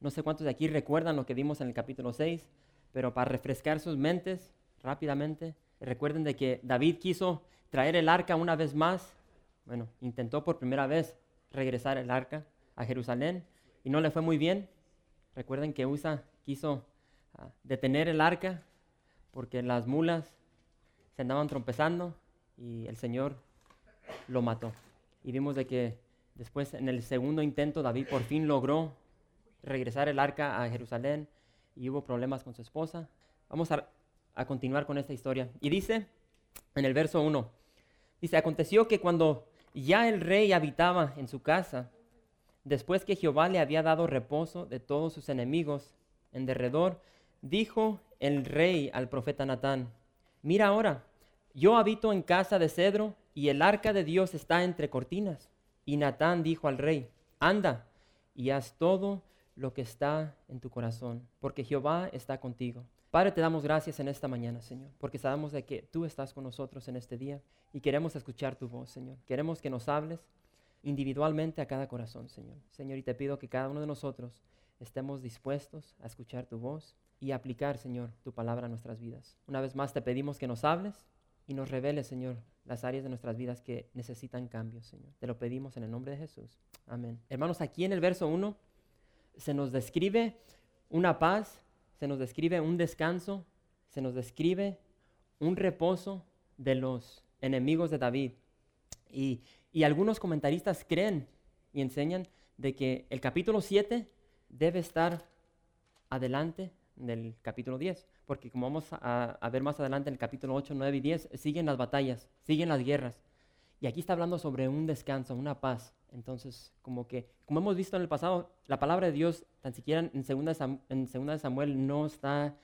No sé cuántos de aquí recuerdan lo que vimos en el capítulo 6, pero para refrescar sus mentes rápidamente, recuerden de que David quiso traer el arca una vez más. Bueno, intentó por primera vez regresar el arca a Jerusalén y no le fue muy bien. Recuerden que Usa quiso detener el arca porque las mulas se andaban trompezando y el Señor lo mató. Y vimos de que después, en el segundo intento, David por fin logró regresar el arca a Jerusalén y hubo problemas con su esposa. Vamos a continuar con esta historia. Y dice, en el verso 1, dice, aconteció que cuando ya el rey habitaba en su casa, después que Jehová le había dado reposo de todos sus enemigos en derredor, dijo el rey al profeta Natán, mira ahora, yo habito en casa de cedro y el arca de Dios está entre cortinas. Y Natán dijo al rey, anda y haz todo lo que está en tu corazón, porque Jehová está contigo. Padre, te damos gracias en esta mañana, Señor, porque sabemos de que tú estás con nosotros en este día y queremos escuchar tu voz, Señor. Queremos que nos hables individualmente a cada corazón, Señor. Señor, y te pido que cada uno de nosotros estemos dispuestos a escuchar tu voz y aplicar, Señor, tu palabra a nuestras vidas. Una vez más te pedimos que nos hables y nos reveles, Señor, las áreas de nuestras vidas que necesitan cambio, Señor. Te lo pedimos en el nombre de Jesús. Amén. Hermanos, aquí en el verso 1 se nos describe una paz, se nos describe un descanso, se nos describe un reposo de los enemigos de David. Y algunos comentaristas creen y enseñan de que el capítulo 7 debe estar adelante del capítulo 10, porque como vamos a ver más adelante en el capítulo 8, 9 y 10, siguen las batallas, siguen las guerras. Y aquí está hablando sobre un descanso, una paz. Entonces, como hemos visto en el pasado, la palabra de Dios, tan siquiera en Segunda de Samuel, no está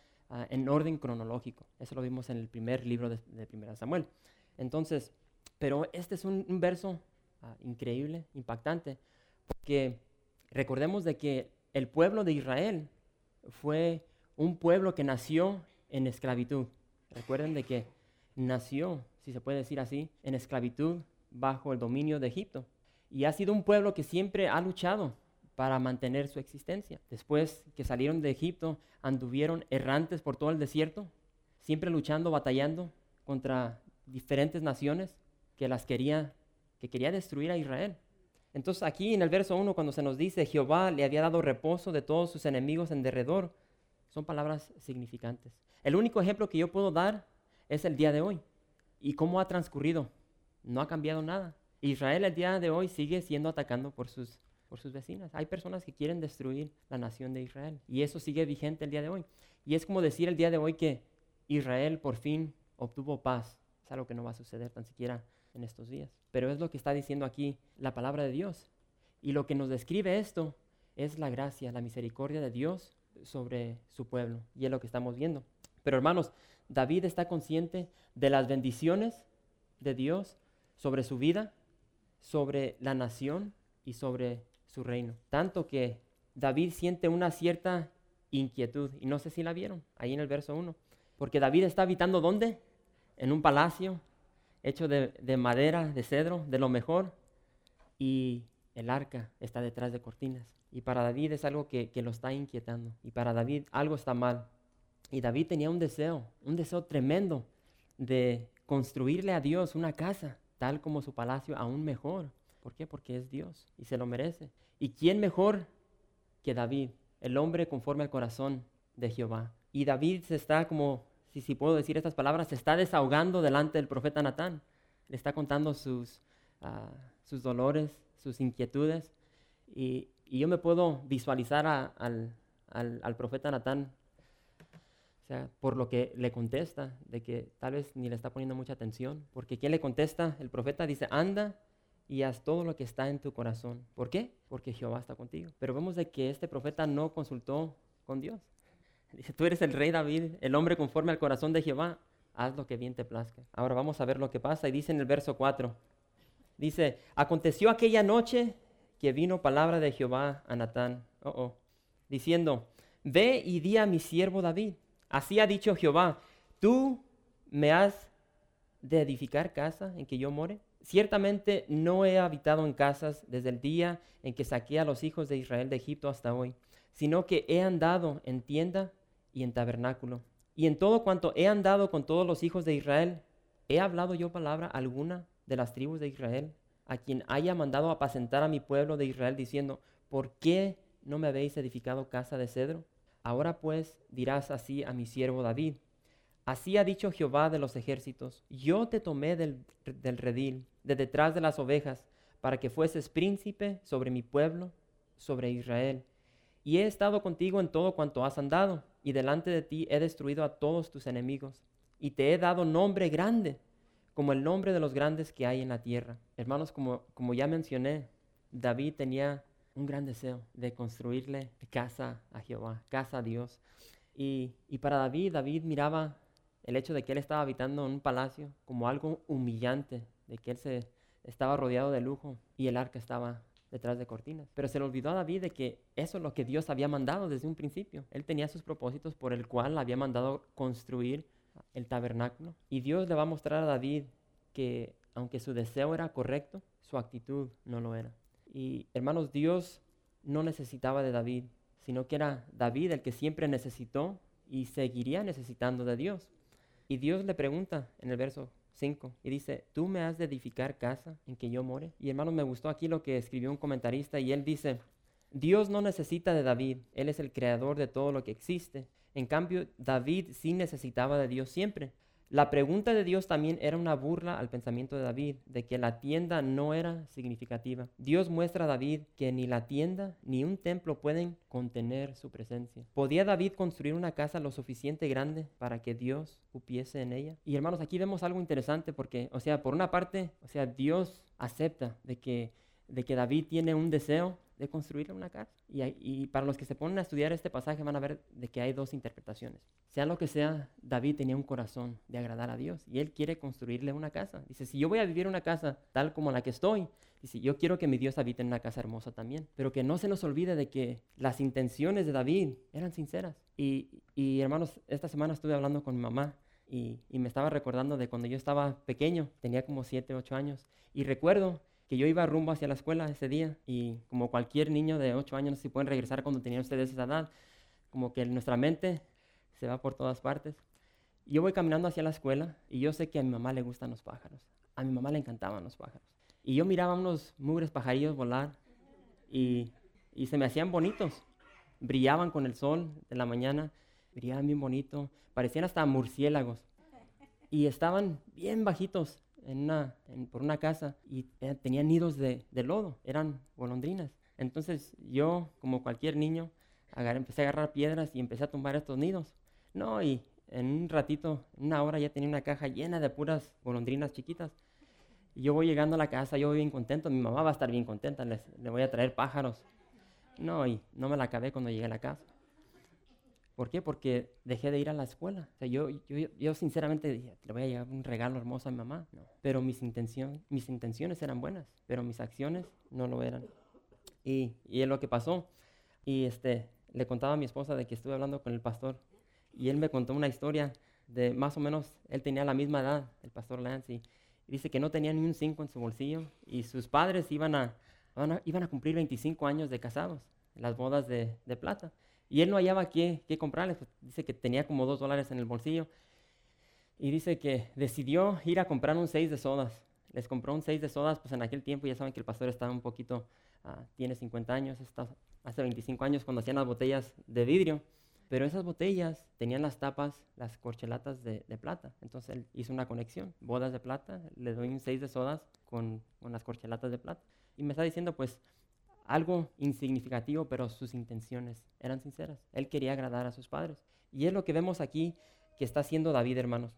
en orden cronológico. Eso lo vimos en el primer libro de Primera de Samuel. Entonces, pero este es un verso increíble, impactante, porque recordemos de que el pueblo de Israel fue un pueblo que nació en esclavitud. Recuerden de que nació, si se puede decir así, en esclavitud bajo el dominio de Egipto. Y ha sido un pueblo que siempre ha luchado para mantener su existencia. Después que salieron de Egipto, anduvieron errantes por todo el desierto, siempre luchando, batallando contra diferentes naciones que quería destruir a Israel. Entonces aquí en el verso 1, cuando se nos dice, Jehová le había dado reposo de todos sus enemigos en derredor, son palabras significantes. El único ejemplo que yo puedo dar es el día de hoy. ¿Y cómo ha transcurrido? No ha cambiado nada. Israel el día de hoy sigue siendo atacado por sus vecinas. Hay personas que quieren destruir la nación de Israel. Y eso sigue vigente el día de hoy. Y es como decir el día de hoy que Israel por fin obtuvo paz. Es algo que no va a suceder tan siquiera en estos días. Pero es lo que está diciendo aquí la palabra de Dios. Y lo que nos describe esto es la gracia, la misericordia de Dios sobre su pueblo. Y es lo que estamos viendo. Pero hermanos, David está consciente de las bendiciones de Dios sobre su vida, sobre la nación y sobre su reino. Tanto que David siente una cierta inquietud. Y no sé si la vieron ahí en el verso 1. Porque David está habitando ¿dónde? En un palacio hecho de madera, de cedro, de lo mejor. Y el arca está detrás de cortinas. Y para David es algo que lo está inquietando. Y para David algo está mal. Y David tenía un deseo tremendo de construirle a Dios una casa, tal como su palacio, aún mejor. ¿Por qué? Porque es Dios y se lo merece. ¿Y quién mejor que David? El hombre conforme al corazón de Jehová. Y David se está como, si puedo decir estas palabras, se está desahogando delante del profeta Natán. Le está contando sus dolores, sus inquietudes. Y yo me puedo visualizar al profeta Natán, o sea, por lo que le contesta, de que tal vez ni le está poniendo mucha atención. Porque ¿quién le contesta? El profeta dice, anda y haz todo lo que está en tu corazón. ¿Por qué? Porque Jehová está contigo. Pero vemos de que este profeta no consultó con Dios. Dice, tú eres el rey David, el hombre conforme al corazón de Jehová, haz lo que bien te plazca. Ahora vamos a ver lo que pasa, y dice en el verso 4, dice, aconteció aquella noche que vino palabra de Jehová a Natán, diciendo, ve y di a mi siervo David, así ha dicho Jehová, tú me has de edificar casa en que yo more. Ciertamente no he habitado en casas desde el día en que saqué a los hijos de Israel de Egipto hasta hoy, sino que he andado en tienda y en tabernáculo. Y en todo cuanto he andado con todos los hijos de Israel, ¿he hablado yo palabra alguna de las tribus de Israel, a quien haya mandado apacentar a mi pueblo de Israel, diciendo, ¿por qué no me habéis edificado casa de cedro? Ahora pues dirás así a mi siervo David, así ha dicho Jehová de los ejércitos, yo te tomé del redil, de detrás de las ovejas, para que fueses príncipe sobre mi pueblo, sobre Israel. Y he estado contigo en todo cuanto has andado, y delante de ti he destruido a todos tus enemigos, y te he dado nombre grande, como el nombre de los grandes que hay en la tierra. Hermanos, como ya mencioné, David tenía un gran deseo de construirle casa a Jehová, casa a Dios. Y para David miraba el hecho de que él estaba habitando en un palacio como algo humillante, de que él se estaba rodeado de lujo y el arca estaba detrás de cortinas. Pero se le olvidó a David de que eso es lo que Dios había mandado desde un principio. Él tenía sus propósitos por el cual había mandado construir el tabernáculo. Y Dios le va a mostrar a David que aunque su deseo era correcto, su actitud no lo era. Y hermanos, Dios no necesitaba de David, sino que era David el que siempre necesitó y seguiría necesitando de Dios. Y Dios le pregunta en el verso 5, y dice, ¿tú me has de edificar casa en que yo more? Y hermanos, me gustó aquí lo que escribió un comentarista, y él dice, Dios no necesita de David, él es el creador de todo lo que existe. En cambio, David sí necesitaba de Dios siempre. La pregunta de Dios también era una burla al pensamiento de David, de que la tienda no era significativa. Dios muestra a David que ni la tienda ni un templo pueden contener su presencia. ¿Podía David construir una casa lo suficiente grande para que Dios cupiese en ella? Y hermanos, aquí vemos algo interesante porque, por una parte, Dios acepta de que David tiene un deseo de construirle una casa. Y para los que se ponen a estudiar este pasaje van a ver de que hay dos interpretaciones. Sea lo que sea, David tenía un corazón de agradar a Dios y él quiere construirle una casa. Dice, si yo voy a vivir una casa tal como la que estoy, dice, yo quiero que mi Dios habite en una casa hermosa también. Pero que no se nos olvide de que las intenciones de David eran sinceras. Y hermanos, esta semana estuve hablando con mi mamá y me estaba recordando de cuando yo estaba pequeño, tenía como 7, 8 años, y recuerdo que yo iba rumbo hacia la escuela ese día y como cualquier niño de 8 años, no sé si pueden regresar cuando tenían ustedes esa edad, como que nuestra mente se va por todas partes. Yo voy caminando hacia la escuela y yo sé que a mi mamá le gustan los pájaros. A mi mamá le encantaban los pájaros. Y yo miraba unos mugres pajarillos volar y se me hacían bonitos. Brillaban con el sol de la mañana, brillaban bien bonito, parecían hasta murciélagos. Y estaban bien bajitos por una casa y tenían nidos de lodo, eran golondrinas. Entonces yo, como cualquier niño, empecé a agarrar piedras y empecé a tumbar estos nidos. No, y en un ratito, una hora, ya tenía una caja llena de puras golondrinas chiquitas. Y yo voy llegando a la casa, yo voy bien contento, mi mamá va a estar bien contenta, le voy a traer pájaros. No, y no me la acabé cuando llegué a la casa. ¿Por qué? Porque dejé de ir a la escuela. Yo sinceramente dije, le voy a llevar un regalo hermoso a mi mamá. No. Pero mis intenciones eran buenas, pero mis acciones no lo eran. Y es lo que pasó. Y le contaba a mi esposa de que estuve hablando con el pastor. Y él me contó una historia de más o menos, él tenía la misma edad, el pastor Lance. Y dice que no tenía ni un 5 en su bolsillo. Y sus padres iban a cumplir 25 años de casados, las bodas de plata. Y él no hallaba qué comprarles, pues dice que tenía como $2 en el bolsillo. Y dice que decidió ir a comprar un 6 de sodas. Les compró un 6 de sodas, pues en aquel tiempo ya saben que el pastor estaba un poquito, tiene 50 años, hace 25 años cuando hacían las botellas de vidrio. Pero esas botellas tenían las tapas, las corchelatas de plata. Entonces él hizo una conexión, bodas de plata, le doy un 6 de sodas con las corchelatas de plata. Y me está diciendo pues, algo insignificativo, pero sus intenciones eran sinceras. Él quería agradar a sus padres. Y es lo que vemos aquí, que está haciendo David, hermanos.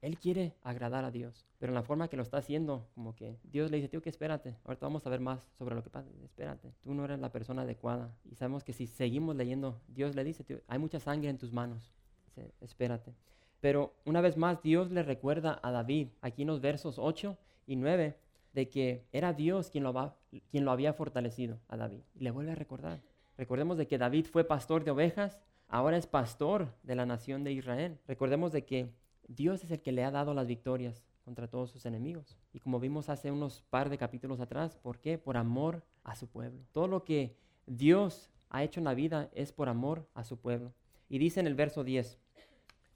Él quiere agradar a Dios, pero en la forma que lo está haciendo, como que Dios le dice, tío, que espérate, ahorita vamos a ver más sobre lo que pasa, espérate, tú no eres la persona adecuada. Y sabemos que si seguimos leyendo, Dios le dice, tío, hay mucha sangre en tus manos, dice, espérate. Pero una vez más, Dios le recuerda a David, aquí en los versos 8 y 9, de que era Dios quien lo había fortalecido a David. Y le vuelve a recordar. Recordemos de que David fue pastor de ovejas, ahora es pastor de la nación de Israel. Recordemos de que Dios es el que le ha dado las victorias contra todos sus enemigos. Y como vimos hace unos par de capítulos atrás, ¿por qué? Por amor a su pueblo. Todo lo que Dios ha hecho en la vida es por amor a su pueblo. Y dice en el verso 10,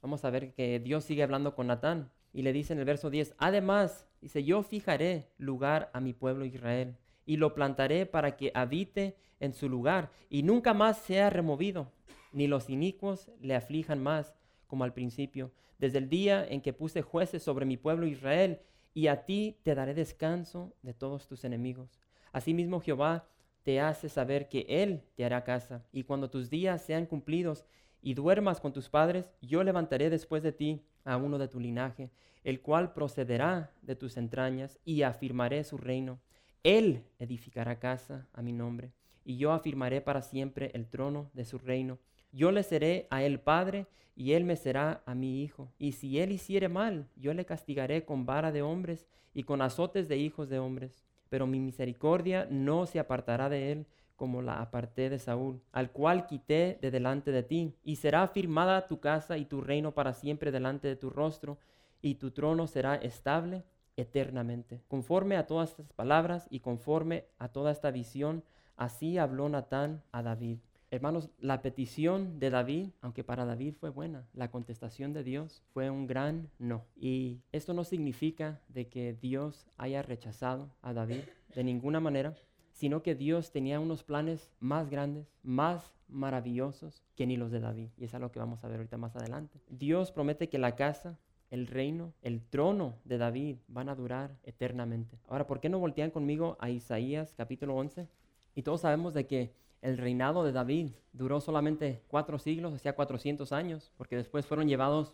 vamos a ver que Dios sigue hablando con Natán, y le dice en el verso 10, además, dice, yo fijaré lugar a mi pueblo Israel, y lo plantaré para que habite en su lugar, y nunca más sea removido. Ni los inicuos le aflijan más, como al principio, desde el día en que puse jueces sobre mi pueblo Israel, y a ti te daré descanso de todos tus enemigos. Asimismo Jehová te hace saber que Él te hará casa, y cuando tus días sean cumplidos y duermas con tus padres, yo levantaré después de ti a uno de tu linaje, el cual procederá de tus entrañas, y afirmaré su reino. Él edificará casa a mi nombre, y yo afirmaré para siempre el trono de su reino. Yo le seré a él padre, y él me será a mi hijo. Y si él hiciere mal, yo le castigaré con vara de hombres y con azotes de hijos de hombres. Pero mi misericordia no se apartará de él, como la aparté de Saúl, al cual quité de delante de ti. Y será firmada tu casa y tu reino para siempre delante de tu rostro, y tu trono será estable eternamente. Conforme a todas estas palabras y conforme a toda esta visión, así habló Natán a David. Hermanos, la petición de David, aunque para David fue buena, la contestación de Dios fue un gran no. Y esto no significa de que Dios haya rechazado a David de ninguna manera, sino que Dios tenía unos planes más grandes, más maravillosos que ni los de David. Y eso es lo que vamos a ver ahorita más adelante. Dios promete que la casa, el reino, el trono de David van a durar eternamente. Ahora, ¿por qué no voltean conmigo a Isaías capítulo 11? Y todos sabemos de que el reinado de David duró solamente 4 siglos, o sea, 400 años, porque después fueron llevados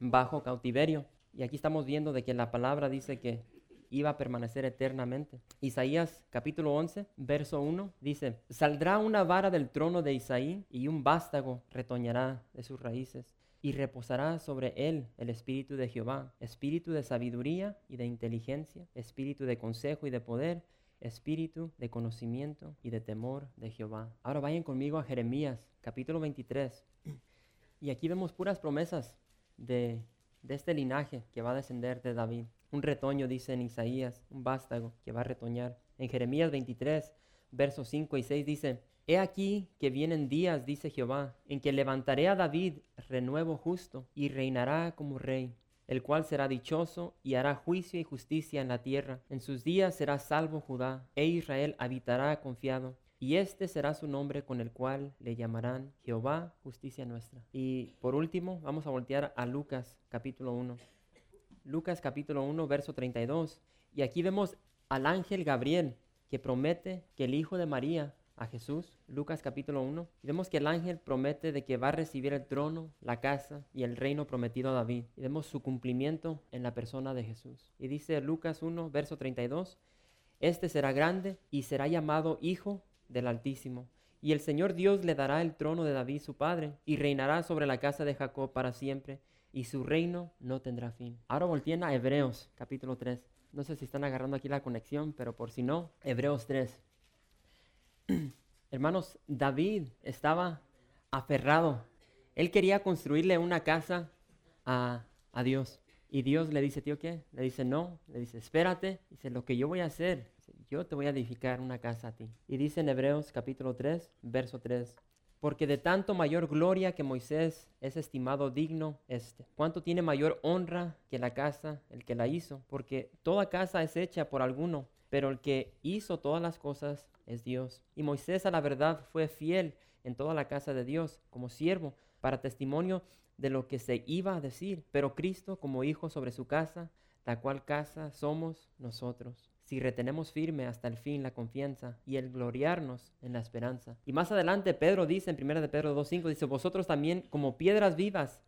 bajo cautiverio. Y aquí estamos viendo de que la palabra dice que iba a permanecer eternamente. Isaías capítulo 11, verso 1, dice, «Saldrá una vara del trono de Isaí, y un vástago retoñará de sus raíces, y reposará sobre él el espíritu de Jehová, espíritu de sabiduría y de inteligencia, espíritu de consejo y de poder, espíritu de conocimiento y de temor de Jehová». Ahora vayan conmigo a Jeremías, capítulo 23. Y aquí vemos puras promesas de este linaje que va a descender de David. Un retoño, dice en Isaías, un vástago que va a retoñar. En Jeremías 23, versos 5 y 6 dice, «He aquí que vienen días, dice Jehová, en que levantaré a David renuevo justo, y reinará como rey, el cual será dichoso y hará juicio y justicia en la tierra. En sus días será salvo Judá, e Israel habitará confiado. Y este será su nombre con el cual le llamarán Jehová, justicia nuestra». Y por último, vamos a voltear a Lucas capítulo 1. Lucas capítulo 1, verso 32. Y aquí vemos al ángel Gabriel que promete que el hijo de María, a Jesús, Lucas capítulo 1. Y vemos que el ángel promete de que va a recibir el trono, la casa y el reino prometido a David. Y vemos su cumplimiento en la persona de Jesús. Y dice Lucas 1, verso 32, «Este será grande y será llamado Hijo del Altísimo. Y el Señor Dios le dará el trono de David su padre, y reinará sobre la casa de Jacob para siempre, y su reino no tendrá fin». Ahora volteen a Hebreos capítulo 3. No sé si están agarrando aquí la conexión, pero por si no, Hebreos 3. Hermanos, David estaba aferrado. Él quería construirle una casa a Dios. Y Dios le dice, tío, ¿qué? Le dice, no. Le dice, espérate. Dice, lo que yo voy a hacer, yo te voy a edificar una casa a ti. Y dice en Hebreos capítulo 3, verso 3, «Porque de tanto mayor gloria que Moisés es estimado digno este. ¿Cuánto tiene mayor honra que la casa el que la hizo? Porque toda casa es hecha por alguno, pero el que hizo todas las cosas es Dios. Y Moisés a la verdad fue fiel en toda la casa de Dios como siervo para testimonio de lo que se iba a decir, pero Cristo como hijo sobre su casa, la cual casa somos nosotros, si retenemos firme hasta el fin la confianza y el gloriarnos en la esperanza». Y más adelante Pedro dice en Primera de Pedro 2:5, dice, «Vosotros también como piedras vivas,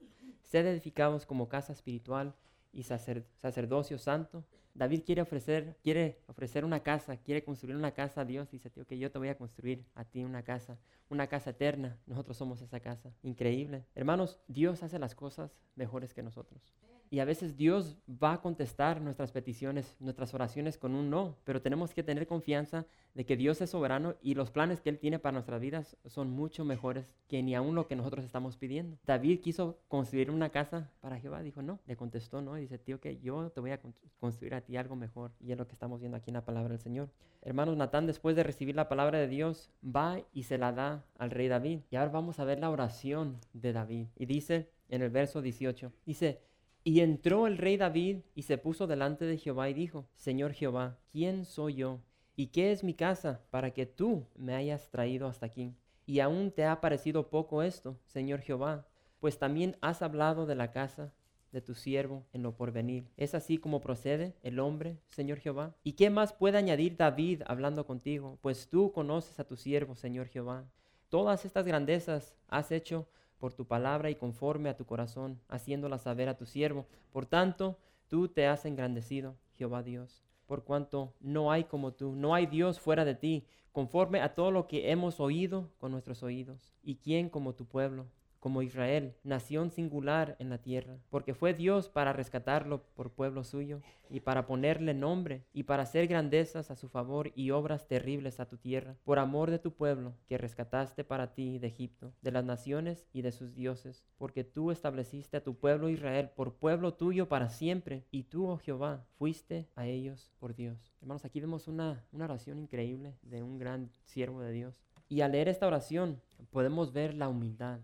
ser edificados como casa espiritual y sacerdocio santo. David quiere ofrecer una casa, quiere construir una casa a Dios. Dice, ok, yo te voy a construir a ti una casa eterna. Nosotros somos esa casa. Increíble. Hermanos, Dios hace las cosas mejores que nosotros. Y a veces Dios va a contestar nuestras peticiones, nuestras oraciones con un no, pero tenemos que tener confianza de que Dios es soberano y los planes que Él tiene para nuestras vidas son mucho mejores que ni aún lo que nosotros estamos pidiendo. David quiso construir una casa para Jehová, dijo no, le contestó no y dice, tío, que yo te voy a construir a ti algo mejor, y es lo que estamos viendo aquí en la palabra del Señor. Hermanos, Natán, después de recibir la palabra de Dios, va y se la da al rey David. Y ahora vamos a ver la oración de David, y dice en el verso 18, dice: Y entró el rey David y se puso delante de Jehová y dijo: Señor Jehová, ¿quién soy yo? ¿Y qué es mi casa para que tú me hayas traído hasta aquí? ¿Y aún te ha parecido poco esto, Señor Jehová? Pues también has hablado de la casa de tu siervo en lo porvenir. ¿Es así como procede el hombre, Señor Jehová? ¿Y qué más puede añadir David hablando contigo? Pues tú conoces a tu siervo, Señor Jehová. Todas estas grandezas has hecho por tu palabra y conforme a tu corazón, haciéndola saber a tu siervo. Por tanto, tú te has engrandecido, Jehová Dios, por cuanto no hay como tú, no hay Dios fuera de ti, conforme a todo lo que hemos oído con nuestros oídos. ¿Y quién como tu pueblo, como Israel, nación singular en la tierra? Porque fue Dios para rescatarlo por pueblo suyo, y para ponerle nombre, y para hacer grandezas a su favor y obras terribles a tu tierra, por amor de tu pueblo, que rescataste para ti de Egipto, de las naciones y de sus dioses, porque tú estableciste a tu pueblo Israel por pueblo tuyo para siempre, y tú, oh Jehová, fuiste a ellos por Dios. Hermanos, aquí vemos una oración increíble de un gran siervo de Dios. Y al leer esta oración, podemos ver la humildad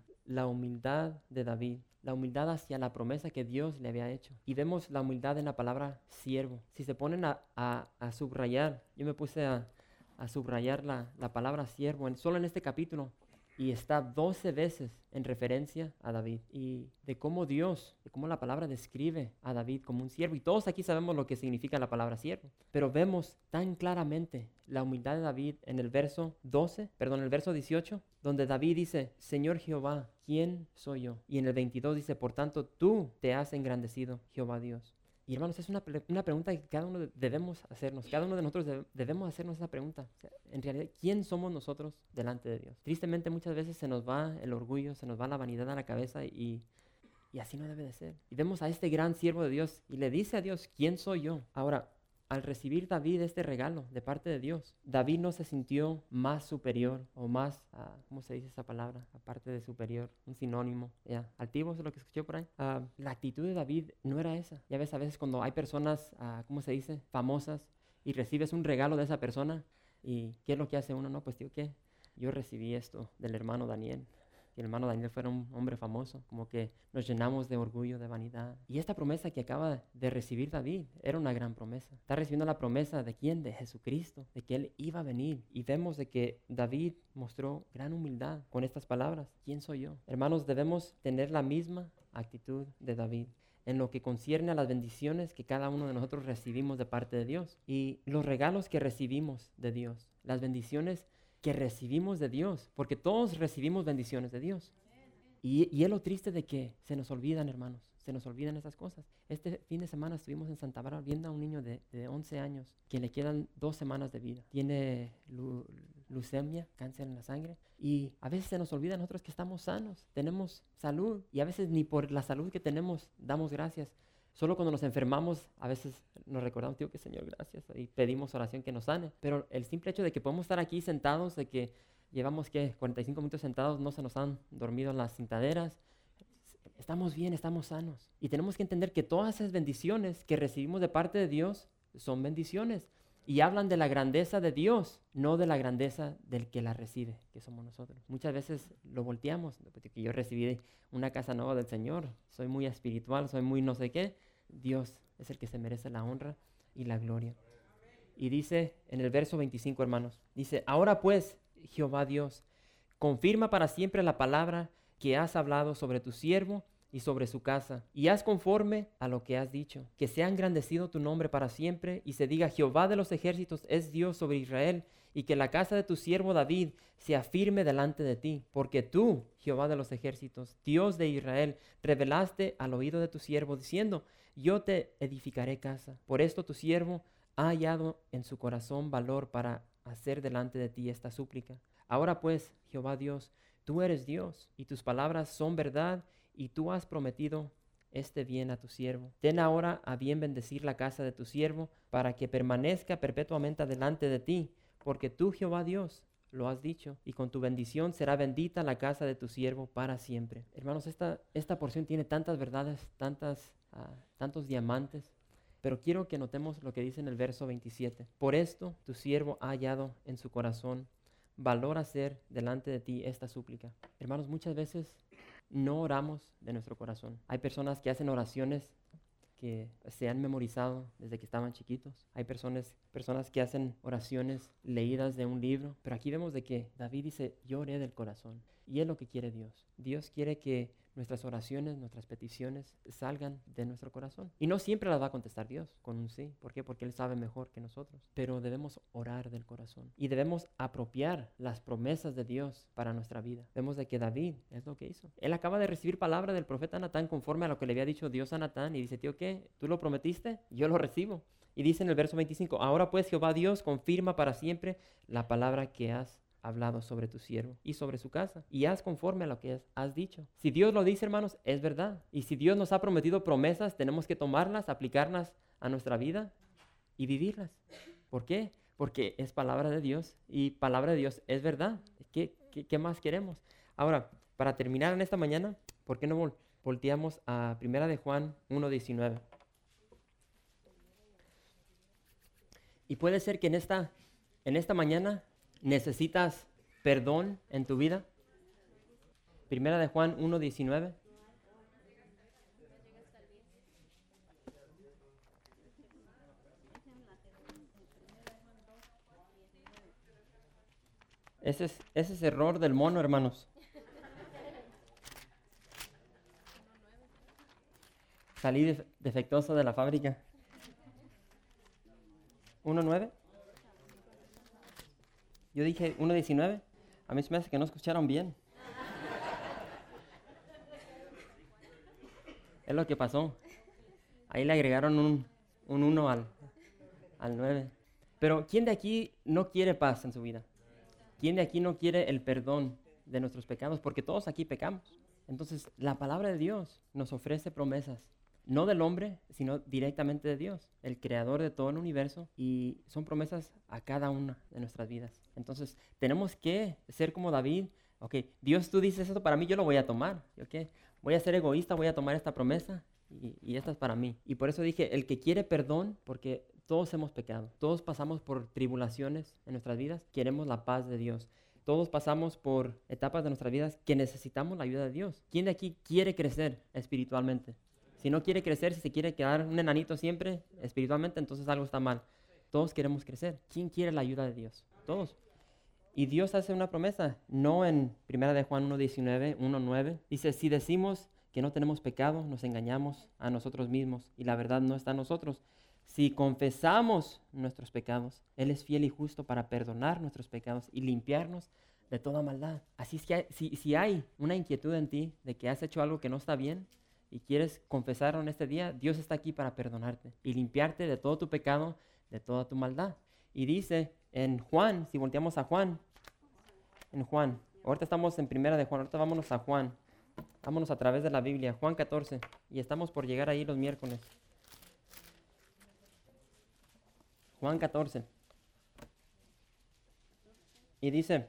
de David, la humildad hacia la promesa que Dios le había hecho. Y vemos la humildad en la palabra siervo. Si se ponen a subrayar, yo me puse a subrayar la palabra siervo solo en este capítulo, y está 12 veces en referencia a David, y de cómo la palabra describe a David como un siervo. Y todos aquí sabemos lo que significa la palabra siervo, pero vemos tan claramente la humildad de David en el verso 18, donde David dice: Señor Jehová, ¿quién soy yo? Y en el 22 dice: Por tanto, tú te has engrandecido, Jehová Dios. Y hermanos, es una pregunta que cada uno debemos hacernos. Cada uno de nosotros debemos hacernos esa pregunta. O sea, en realidad, ¿quién somos nosotros delante de Dios? Tristemente, muchas veces se nos va el orgullo, se nos va la vanidad a la cabeza, y así no debe de ser. Y vemos a este gran siervo de Dios y le dice a Dios: ¿quién soy yo? Ahora, al recibir David este regalo de parte de Dios, David no se sintió más superior o más, ¿cómo se dice esa palabra? Aparte de superior, un sinónimo. Altivo es lo que escuché por ahí. La actitud de David no era esa. Ya ves, a veces cuando hay personas, ¿cómo se dice? Famosas, y recibes un regalo de esa persona, ¿y qué es lo que hace uno? No, pues tío, ¿qué? Yo recibí esto del hermano Daniel. Y el hermano Daniel fuera un hombre famoso, como que nos llenamos de orgullo, de vanidad. Y esta promesa que acaba de recibir David era una gran promesa. Está recibiendo la promesa ¿de quién? De Jesucristo, de que Él iba a venir. Y vemos de que David mostró gran humildad con estas palabras: ¿quién soy yo? Hermanos, debemos tener la misma actitud de David en lo que concierne a las bendiciones que cada uno de nosotros recibimos de parte de Dios. Y los regalos que recibimos de Dios, las bendiciones que recibimos de Dios, porque todos recibimos bendiciones de Dios. Y es lo triste de que se nos olvidan, hermanos, se nos olvidan esas cosas. Este fin de semana estuvimos en Santa Bárbara viendo a un niño de 11 años que le quedan 2 semanas de vida. Tiene leucemia, cáncer en la sangre, y a veces se nos olvida a nosotros que estamos sanos, tenemos salud, y a veces ni por la salud que tenemos damos gracias. Solo cuando nos enfermamos, a veces nos recordamos, tío, que Señor, gracias, y pedimos oración que nos sane. Pero el simple hecho de que podemos estar aquí sentados, de que llevamos, 45 minutos sentados, no se nos han dormido las cintaderas, estamos bien, estamos sanos. Y tenemos que entender que todas esas bendiciones que recibimos de parte de Dios son bendiciones, y hablan de la grandeza de Dios, no de la grandeza del que la recibe, que somos nosotros. Muchas veces lo volteamos. Yo recibí una casa nueva del Señor, soy muy espiritual, soy muy no sé qué. Dios es el que se merece la honra y la gloria. Y dice en el verso 25, hermanos, dice: Ahora pues, Jehová Dios, confirma para siempre la palabra que has hablado sobre tu siervo y sobre su casa, y haz conforme a lo que has dicho, que sea engrandecido tu nombre para siempre, y se diga: Jehová de los ejércitos es Dios sobre Israel, y que la casa de tu siervo David sea firme delante de ti, porque tú, Jehová de los ejércitos, Dios de Israel, revelaste al oído de tu siervo, diciendo, yo te edificaré casa. Por esto tu siervo ha hallado en su corazón valor para hacer delante de ti esta súplica. Ahora pues, Jehová Dios, tú eres Dios, y tus palabras son verdad, y tú has prometido este bien a tu siervo. Ten ahora a bien bendecir la casa de tu siervo, para que permanezca perpetuamente delante de ti, porque tú, Jehová Dios, lo has dicho, y con tu bendición será bendita la casa de tu siervo para siempre. Hermanos, esta porción tiene tantas verdades, tantos diamantes, pero quiero que notemos lo que dice en el verso 27. Por esto tu siervo ha hallado en su corazón valor hacer delante de ti esta súplica. Hermanos, muchas veces no oramos de nuestro corazón. Hay personas que hacen oraciones que se han memorizado desde que estaban chiquitos. Hay personas que hacen oraciones leídas de un libro. Pero aquí vemos de que David dice, yo oré del corazón. Y es lo que quiere Dios. Dios quiere que nuestras oraciones, nuestras peticiones salgan de nuestro corazón. Y no siempre las va a contestar Dios con un sí. ¿Por qué? Porque Él sabe mejor que nosotros. Pero debemos orar del corazón. Y debemos apropiar las promesas de Dios para nuestra vida. Vemos de que David es lo que hizo. Él acaba de recibir palabra del profeta Natán conforme a lo que le había dicho Dios a Natán. Y dice, tío, ¿qué? ¿Tú lo prometiste? Yo lo recibo. Y dice en el verso 25, ahora pues Jehová Dios confirma para siempre la palabra que has hablado sobre tu siervo y sobre su casa, y haz conforme a lo que has dicho. Si Dios lo dice, hermanos, es verdad. Y si Dios nos ha prometido promesas, tenemos que tomarlas, aplicarlas a nuestra vida y vivirlas. ¿Por qué? Porque es palabra de Dios, y palabra de Dios es verdad. ¿Qué más queremos? Ahora, para terminar en esta mañana, ¿por qué no volteamos a Primera de Juan 1:19? Y puede ser que en esta mañana ¿necesitas perdón en tu vida? Primera de Juan 1:19. Ese es error del mono, hermanos. Salí defectuoso de la fábrica. 1:9. Yo dije 1:19, a mí se me hace que no escucharon bien. Es lo que pasó. Ahí le agregaron un 1 al 9. Pero ¿quién de aquí no quiere paz en su vida? ¿Quién de aquí no quiere el perdón de nuestros pecados? Porque todos aquí pecamos. Entonces, la palabra de Dios nos ofrece promesas. No del hombre, sino directamente de Dios, el creador de todo el universo, y son promesas a cada una de nuestras vidas. Entonces, tenemos que ser como David. Ok, Dios, tú dices esto para mí, yo lo voy a tomar. Okay, voy a ser egoísta, voy a tomar esta promesa y esta es para mí. Y por eso dije, el que quiere perdón, porque todos hemos pecado, todos pasamos por tribulaciones en nuestras vidas, queremos la paz de Dios. Todos pasamos por etapas de nuestras vidas que necesitamos la ayuda de Dios. ¿Quién de aquí quiere crecer espiritualmente? Si no quiere crecer, si se quiere quedar un enanito siempre espiritualmente, entonces algo está mal. Todos queremos crecer. ¿Quién quiere la ayuda de Dios? Todos. Y Dios hace una promesa, no en 1 de Juan 1:9. Dice, si decimos que no tenemos pecado, nos engañamos a nosotros mismos y la verdad no está en nosotros. Si confesamos nuestros pecados, Él es fiel y justo para perdonar nuestros pecados y limpiarnos de toda maldad. Así es que si hay una inquietud en ti de que has hecho algo que no está bien, y quieres confesarlo en este día, Dios está aquí para perdonarte y limpiarte de todo tu pecado, de toda tu maldad. Y dice en Juan, si volteamos a Juan, en Juan, ahorita estamos en 1 de Juan, ahorita vámonos a Juan, vámonos a través de la Biblia, Juan 14, y estamos por llegar ahí los miércoles. Juan 14. Y dice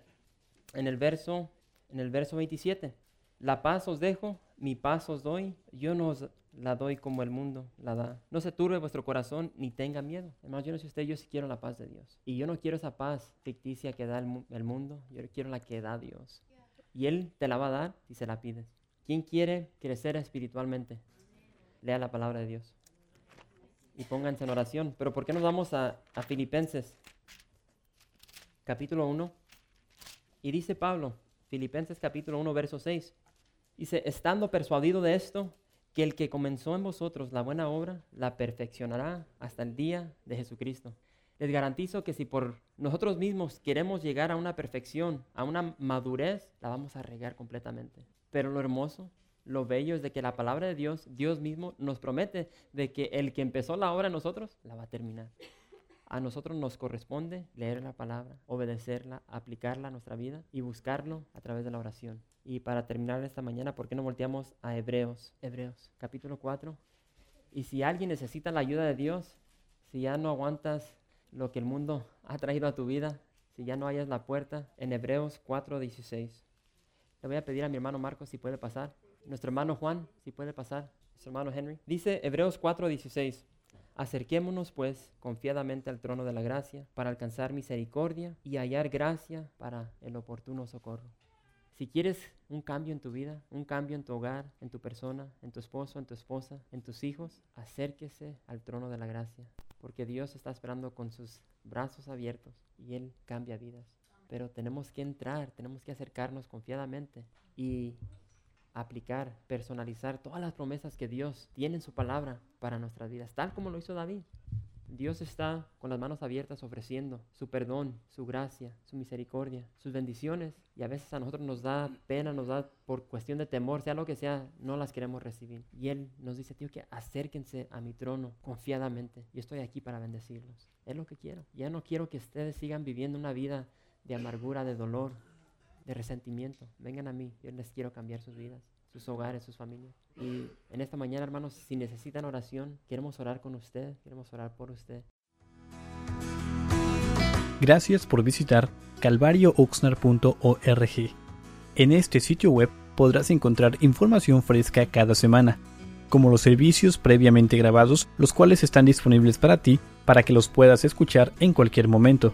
en el verso 27, la paz os dejo, mi paz os doy, yo no os la doy como el mundo la da. No se turbe vuestro corazón ni tenga miedo. Hermanos, yo no sé usted, yo sí quiero la paz de Dios. Y yo no quiero esa paz ficticia que da el mundo, yo quiero la que da Dios. Y Él te la va a dar si se la pides. ¿Quién quiere crecer espiritualmente? Lea la palabra de Dios. Y pónganse en oración. Pero ¿por qué nos vamos a Filipenses? Capítulo 1. Y dice Pablo, Filipenses capítulo 1, verso 6. Dice, estando persuadido de esto, que el que comenzó en vosotros la buena obra, la perfeccionará hasta el día de Jesucristo. Les garantizo que si por nosotros mismos queremos llegar a una perfección, a una madurez, la vamos a regar completamente. Pero lo hermoso, lo bello es de que la palabra de Dios, Dios mismo, nos promete de que el que empezó la obra en nosotros, la va a terminar. A nosotros nos corresponde leer la palabra, obedecerla, aplicarla a nuestra vida y buscarlo a través de la oración. Y para terminar esta mañana, ¿por qué no volteamos a Hebreos? Hebreos, capítulo 4. Y si alguien necesita la ayuda de Dios, si ya no aguantas lo que el mundo ha traído a tu vida, si ya no hallas la puerta, en Hebreos 4:16. Le voy a pedir a mi hermano Marco si puede pasar. Nuestro hermano Juan, si puede pasar. Nuestro hermano Henry. Dice Hebreos 4:16. Acerquémonos, pues, confiadamente al trono de la gracia para alcanzar misericordia y hallar gracia para el oportuno socorro. Si quieres un cambio en tu vida, un cambio en tu hogar, en tu persona, en tu esposo, en tu esposa, en tus hijos, acérquese al trono de la gracia. Porque Dios está esperando con sus brazos abiertos y Él cambia vidas. Pero tenemos que entrar, tenemos que acercarnos confiadamente y aplicar, personalizar todas las promesas que Dios tiene en su palabra para nuestras vidas, tal como lo hizo David. Dios está con las manos abiertas ofreciendo su perdón, su gracia, su misericordia, sus bendiciones. Y a veces a nosotros nos da pena, nos da por cuestión de temor, sea lo que sea, no las queremos recibir. Y Él nos dice, tío, que acérquense a mi trono confiadamente. Yo estoy aquí para bendecirlos. Es lo que quiero. Ya no quiero que ustedes sigan viviendo una vida de amargura, de dolor, de resentimiento. Vengan a mí, yo les quiero cambiar sus vidas, sus hogares, sus familias. Y en esta mañana, hermanos, si necesitan oración, queremos orar con usted, queremos orar por usted. Gracias por visitar calvariooxnard.org. En este sitio web podrás encontrar información fresca cada semana, como los servicios previamente grabados, los cuales están disponibles para ti, para que los puedas escuchar en cualquier momento.